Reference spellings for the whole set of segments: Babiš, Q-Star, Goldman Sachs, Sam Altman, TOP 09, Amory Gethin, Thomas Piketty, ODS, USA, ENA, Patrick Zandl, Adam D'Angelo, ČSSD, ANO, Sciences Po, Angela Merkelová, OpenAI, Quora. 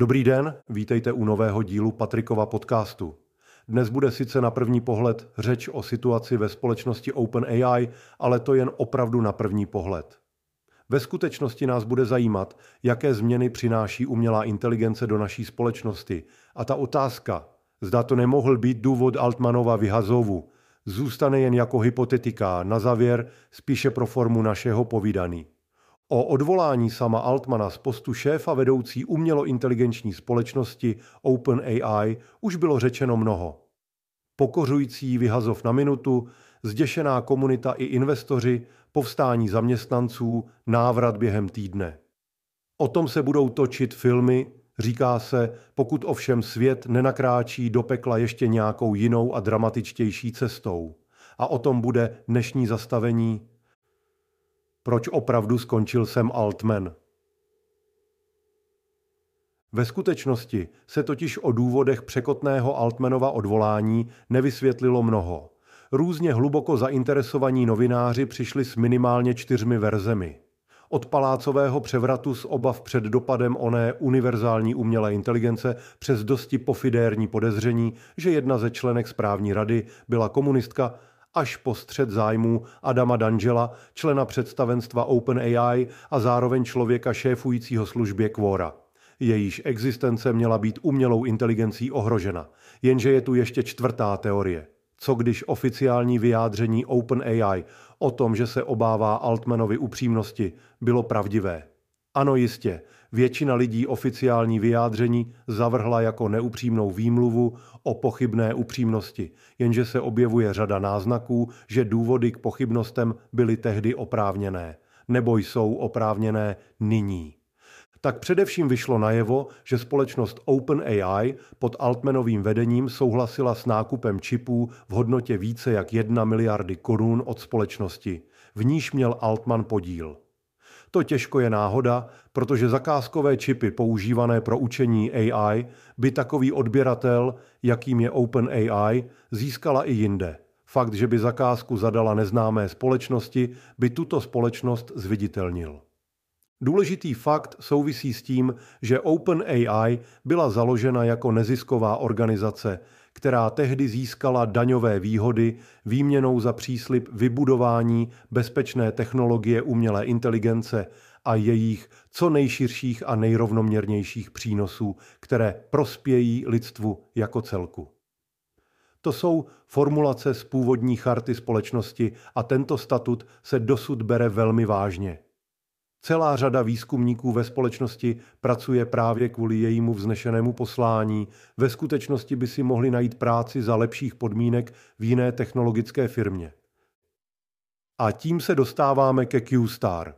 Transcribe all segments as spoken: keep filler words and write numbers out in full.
Dobrý den, vítejte u nového dílu Patrickova podcastu. Dnes bude sice na první pohled řeč o situaci ve společnosti OpenAI, ale to jen opravdu na první pohled. Ve skutečnosti nás bude zajímat, jaké změny přináší umělá inteligence do naší společnosti. A ta otázka, zda to nemohl být důvod Altmanova vyhazovu, zůstane jen jako hypotetika, na závěr spíše pro formu našeho povídání. O odvolání Sama Altmana z postu šéfa vedoucí umělointeligenční společnosti OpenAI už bylo řečeno mnoho. Pokořující vyhazov na minutu, zděšená komunita i investoři, povstání zaměstnanců, návrat během týdne. O tom se budou točit filmy, říká se, pokud ovšem svět nenakráčí do pekla ještě nějakou jinou a dramatičtější cestou. A o tom bude dnešní zastavení Proč opravdu skončil Sam Altman? Ve skutečnosti se totiž o důvodech překotného Altmanova odvolání nevysvětlilo mnoho. Různě hluboko zainteresovaní novináři přišli s minimálně čtyřmi verzemi. Od palácového převratu z obav před dopadem oné univerzální umělé inteligence přes dosti pofidérní podezření, že jedna ze členek správní rady byla komunistka, až po střet zájmů Adama D'Angela, člena představenstva OpenAI a zároveň člověka šéfujícího službě Quora. Jejíž existence měla být umělou inteligencí ohrožena. Jenže je tu ještě čtvrtá teorie. Co když oficiální vyjádření OpenAI o tom, že se obává Altmanovy upřímnosti, bylo pravdivé? Ano, jistě, většina lidí oficiální vyjádření zavrhla jako neupřímnou výmluvu o pochybné upřímnosti, jenže se objevuje řada náznaků, že důvody k pochybnostem byly tehdy oprávněné, nebo jsou oprávněné nyní. Tak především vyšlo najevo, že společnost OpenAI pod Altmanovým vedením souhlasila s nákupem čipů v hodnotě více jak jedné miliardy korun od společnosti, v níž měl Altman podíl. To těžko je náhoda, protože zakázkové čipy používané pro učení A I by takový odběratel, jakým je OpenAI, získala i jinde. Fakt, že by zakázku zadala neznámé společnosti, by tuto společnost zviditelnil. Důležitý fakt souvisí s tím, že OpenAI byla založena jako nezisková organizace, která tehdy získala daňové výhody výměnou za příslib vybudování bezpečné technologie umělé inteligence a jejich co nejširších a nejrovnoměrnějších přínosů, které prospějí lidstvu jako celku. To jsou formulace z původní charty společnosti a tento statut se dosud bere velmi vážně. Celá řada výzkumníků ve společnosti pracuje právě kvůli jejímu vznešenému poslání. Ve skutečnosti by si mohli najít práci za lepších podmínek v jiné technologické firmě. A tím se dostáváme ke Q-Star.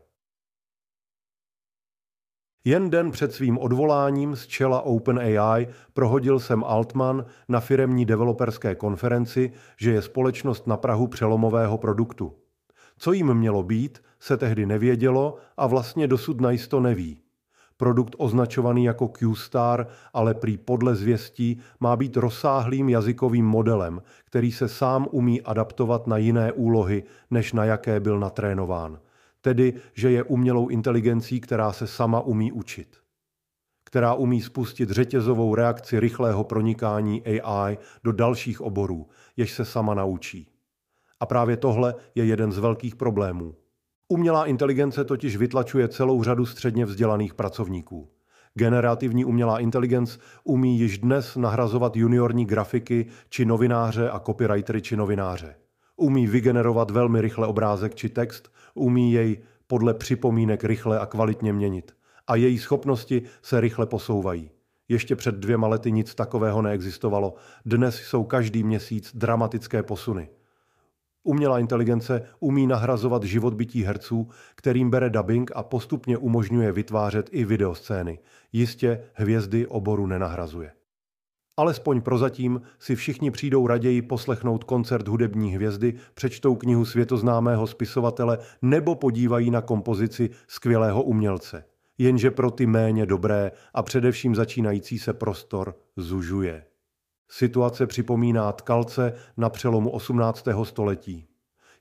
Jen den před svým odvoláním z čela OpenAI prohodil Sam Altman na firemní developerské konferenci, že je společnost na prahu přelomového produktu. Co jim mělo být, se tehdy nevědělo a vlastně dosud najisto neví. Produkt označovaný jako Q-Star, ale prý podle zvěstí, má být rozsáhlým jazykovým modelem, který se sám umí adaptovat na jiné úlohy, než na jaké byl natrénován. Tedy, že je umělou inteligencí, která se sama umí učit. Která umí spustit řetězovou reakci rychlého pronikání A I do dalších oborů, jež se sama naučí. A právě tohle je jeden z velkých problémů. Umělá inteligence totiž vytlačuje celou řadu středně vzdělaných pracovníků. Generativní umělá inteligence umí již dnes nahrazovat juniorní grafiky či novináře a copywritery či novináře. Umí vygenerovat velmi rychle obrázek či text, umí jej podle připomínek rychle a kvalitně měnit. A její schopnosti se rychle posouvají. Ještě před dvěma lety nic takového neexistovalo. Dnes jsou každý měsíc dramatické posuny. Umělá inteligence umí nahrazovat život bytí herců, kterým bere dubbing a postupně umožňuje vytvářet i videoscény. Jistě hvězdy oboru nenahrazuje. Alespoň prozatím si všichni přijdou raději poslechnout koncert hudební hvězdy, přečtou knihu světoznámého spisovatele nebo podívají na kompozici skvělého umělce. Jenže pro ty méně dobré a především začínající se prostor zužuje. Situace připomíná tkalce na přelomu osmnáctého století.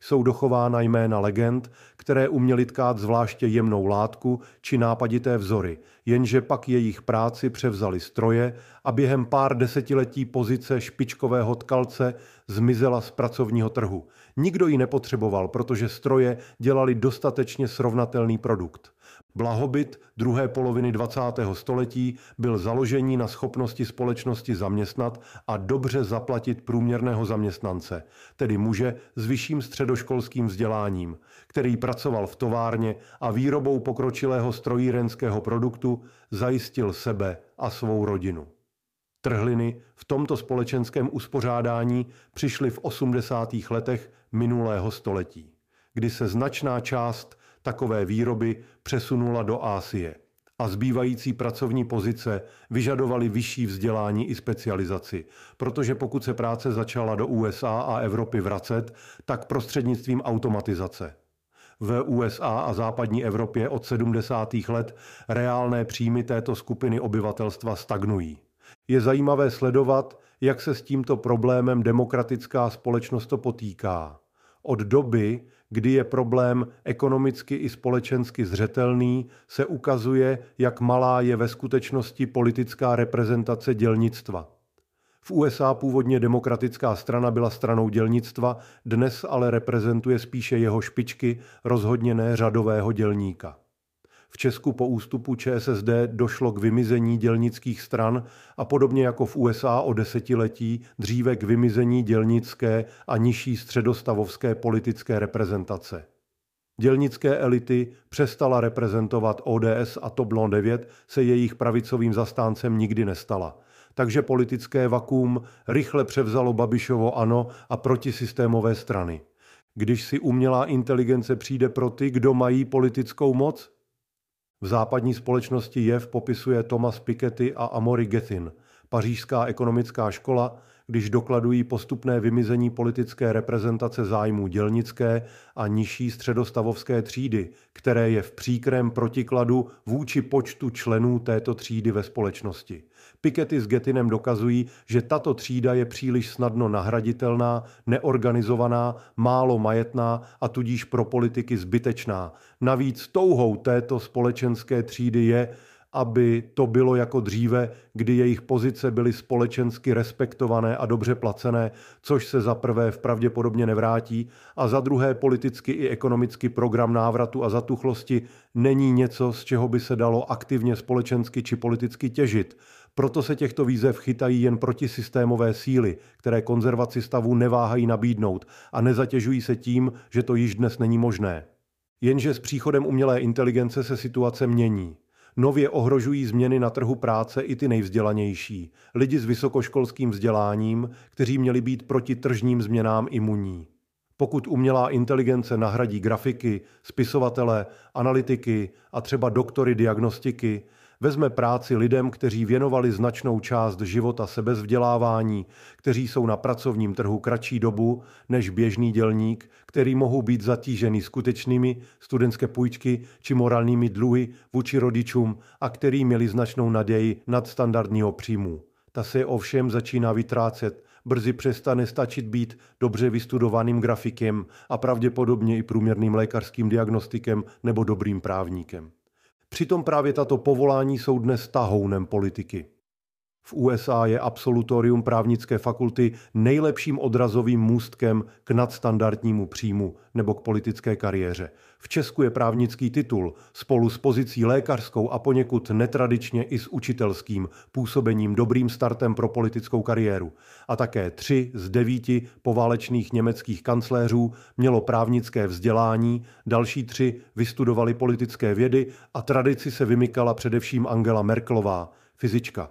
jsou dochována jména legend, které uměly tkát zvláště jemnou látku či nápadité vzory, jenže pak jejich práci převzali stroje a během pár desetiletí pozice špičkového tkalce zmizela z pracovního trhu. Nikdo ji nepotřeboval, protože stroje dělali dostatečně srovnatelný produkt. Blahobyt druhé poloviny dvacátého století byl založený na schopnosti společnosti zaměstnat a dobře zaplatit průměrného zaměstnance, tedy muže s vyšším středoškolským vzděláním, který pracoval v továrně a výrobou pokročilého strojírenského produktu zajistil sebe a svou rodinu. Trhliny v tomto společenském uspořádání přišly v osmdesátých letech minulého století, kdy se značná část takové výroby přesunula do Asie a zbývající pracovní pozice vyžadovaly vyšší vzdělání i specializaci, protože pokud se práce začala do U S A a Evropy vracet, tak prostřednictvím automatizace. V U S A a západní Evropě od sedmdesátých let reálné příjmy této skupiny obyvatelstva stagnují. Je zajímavé sledovat, jak se s tímto problémem demokratická společnost potýká. Od doby, kdy je problém ekonomicky i společensky zřetelný, se ukazuje, jak malá je ve skutečnosti politická reprezentace dělnictva. V U S A původně demokratická strana byla stranou dělnictva, dnes ale reprezentuje spíše jeho špičky, rozhodně ne řadového dělníka. V Česku po ústupu Č S S D došlo k vymizení dělnických stran a podobně jako v U S A o desetiletí dříve k vymizení dělnické a nižší středostavovské politické reprezentace. Dělnické elity přestala reprezentovat O D S a TOP nula devět se jejich pravicovým zastáncem nikdy nestala. Takže politické vakuum rychle převzalo Babišovo ANO a protisystémové strany. Když si umělá inteligence přijde pro ty, kdo mají politickou moc? V západní společnosti jev popisuje Thomas Piketty a Amory Gethin, pařížská ekonomická škola, když dokladují postupné vymizení politické reprezentace zájmů dělnické a nižší středostavovské třídy, které je v příkrém protikladu vůči počtu členů této třídy ve společnosti. Piketty s Gethinem dokazují, že tato třída je příliš snadno nahraditelná, neorganizovaná, málo majetná a tudíž pro politiky zbytečná. Navíc touhou této společenské třídy je, aby to bylo jako dříve, kdy jejich pozice byly společensky respektované a dobře placené, což se za prvé pravděpodobně nevrátí a za druhé politicky i ekonomicky program návratu a zatuchlosti není něco, z čeho by se dalo aktivně společensky či politicky těžit. Proto se těchto výzev chytají jen protisystémové síly, které konzervaci stavu neváhají nabídnout a nezatěžují se tím, že to již dnes není možné. Jenže s příchodem umělé inteligence se situace mění. Nově ohrožují změny na trhu práce i ty nejvzdělanější, lidi s vysokoškolským vzděláním, kteří měli být proti tržním změnám imunní. Pokud umělá inteligence nahradí grafiky, spisovatele, analytiky a třeba doktory diagnostiky, vezme práci lidem, kteří věnovali značnou část života sebezvdělávání, kteří jsou na pracovním trhu kratší dobu než běžný dělník, který mohou být zatíženi skutečnými studentské půjčky či morálními dluhy vůči rodičům a který měli značnou naději nadstandardního příjmu. Ta se ovšem začíná vytrácet, brzy přestane stačit být dobře vystudovaným grafikem a pravděpodobně i průměrným lékařským diagnostikem nebo dobrým právníkem. Přitom právě tato povolání jsou dnes tahounem politiky. V U S A je absolutorium právnické fakulty nejlepším odrazovým můstkem k nadstandardnímu příjmu nebo k politické kariéře. V Česku je právnický titul spolu s pozicí lékařskou a poněkud netradičně i s učitelským působením dobrým startem pro politickou kariéru. A také tři z devíti poválečných německých kancléřů mělo právnické vzdělání, další tři vystudovali politické vědy a tradici se vymykala především Angela Merkelová, fyzička.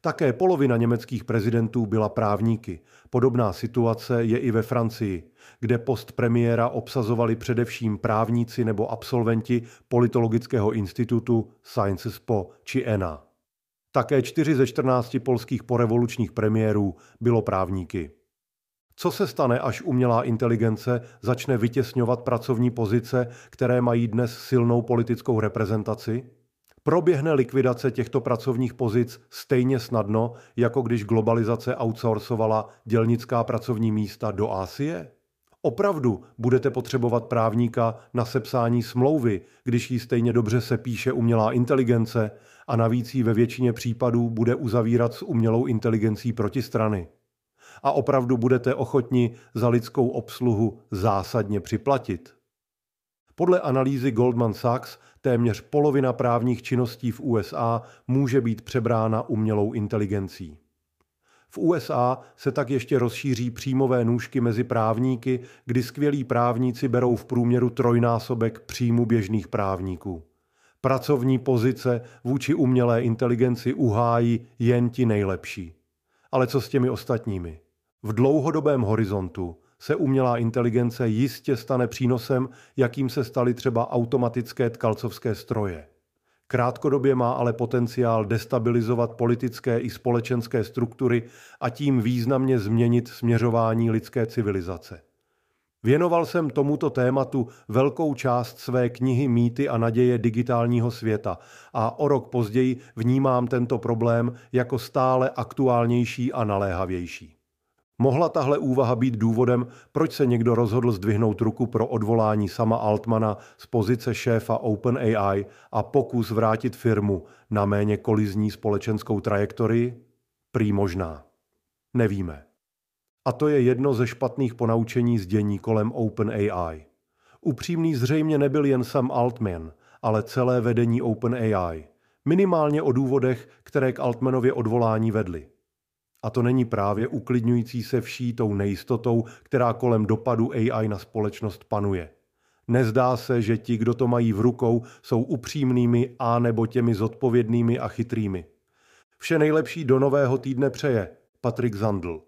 Také polovina německých prezidentů byla právníky. Podobná situace je i ve Francii, kde post premiéra obsazovali především právníci nebo absolventi politologického institutu Sciences Po či E N A. Také čtyři ze čtrnácti polských porevolučních premiérů bylo právníky. Co se stane, až umělá inteligence začne vytěsňovat pracovní pozice, které mají dnes silnou politickou reprezentaci? Proběhne likvidace těchto pracovních pozic stejně snadno, jako když globalizace outsourcovala dělnická pracovní místa do Asie? Opravdu budete potřebovat právníka na sepsání smlouvy, když ji stejně dobře sepíše umělá inteligence a navíc ji ve většině případů bude uzavírat s umělou inteligencí protistrany. A opravdu budete ochotni za lidskou obsluhu zásadně připlatit. Podle analýzy Goldman Sachs téměř polovina právních činností v U S A může být přebrána umělou inteligencí. V U S A se tak ještě rozšíří příjmové nůžky mezi právníky, kdy skvělí právníci berou v průměru trojnásobek příjmu běžných právníků. Pracovní pozice vůči umělé inteligenci uhájí jen ti nejlepší. Ale co s těmi ostatními? V dlouhodobém horizontu se umělá inteligence jistě stane přínosem, jakým se staly třeba automatické tkalcovské stroje. Krátkodobě má ale potenciál destabilizovat politické i společenské struktury a tím významně změnit směřování lidské civilizace. Věnoval jsem tomuto tématu velkou část své knihy Mýty a naděje digitálního světa a o rok později vnímám tento problém jako stále aktuálnější a naléhavější. Mohla tahle úvaha být důvodem, proč se někdo rozhodl zdvihnout ruku pro odvolání Sama Altmana z pozice šéfa OpenAI a pokus vrátit firmu na méně kolizní společenskou trajektorii? Prý možná. Nevíme. A to je jedno ze špatných ponaučení z dění kolem OpenAI. Upřímný zřejmě nebyl jen Sam Altman, ale celé vedení OpenAI. Minimálně o důvodech, které k Altmanově odvolání vedly. A to není právě uklidňující se vší tou nejistotou, která kolem dopadu A I na společnost panuje. Nezdá se, že ti, kdo to mají v rukou, jsou upřímnými a nebo těmi zodpovědnými a chytrými. Vše nejlepší do nového týdne přeje Patrick Zandl.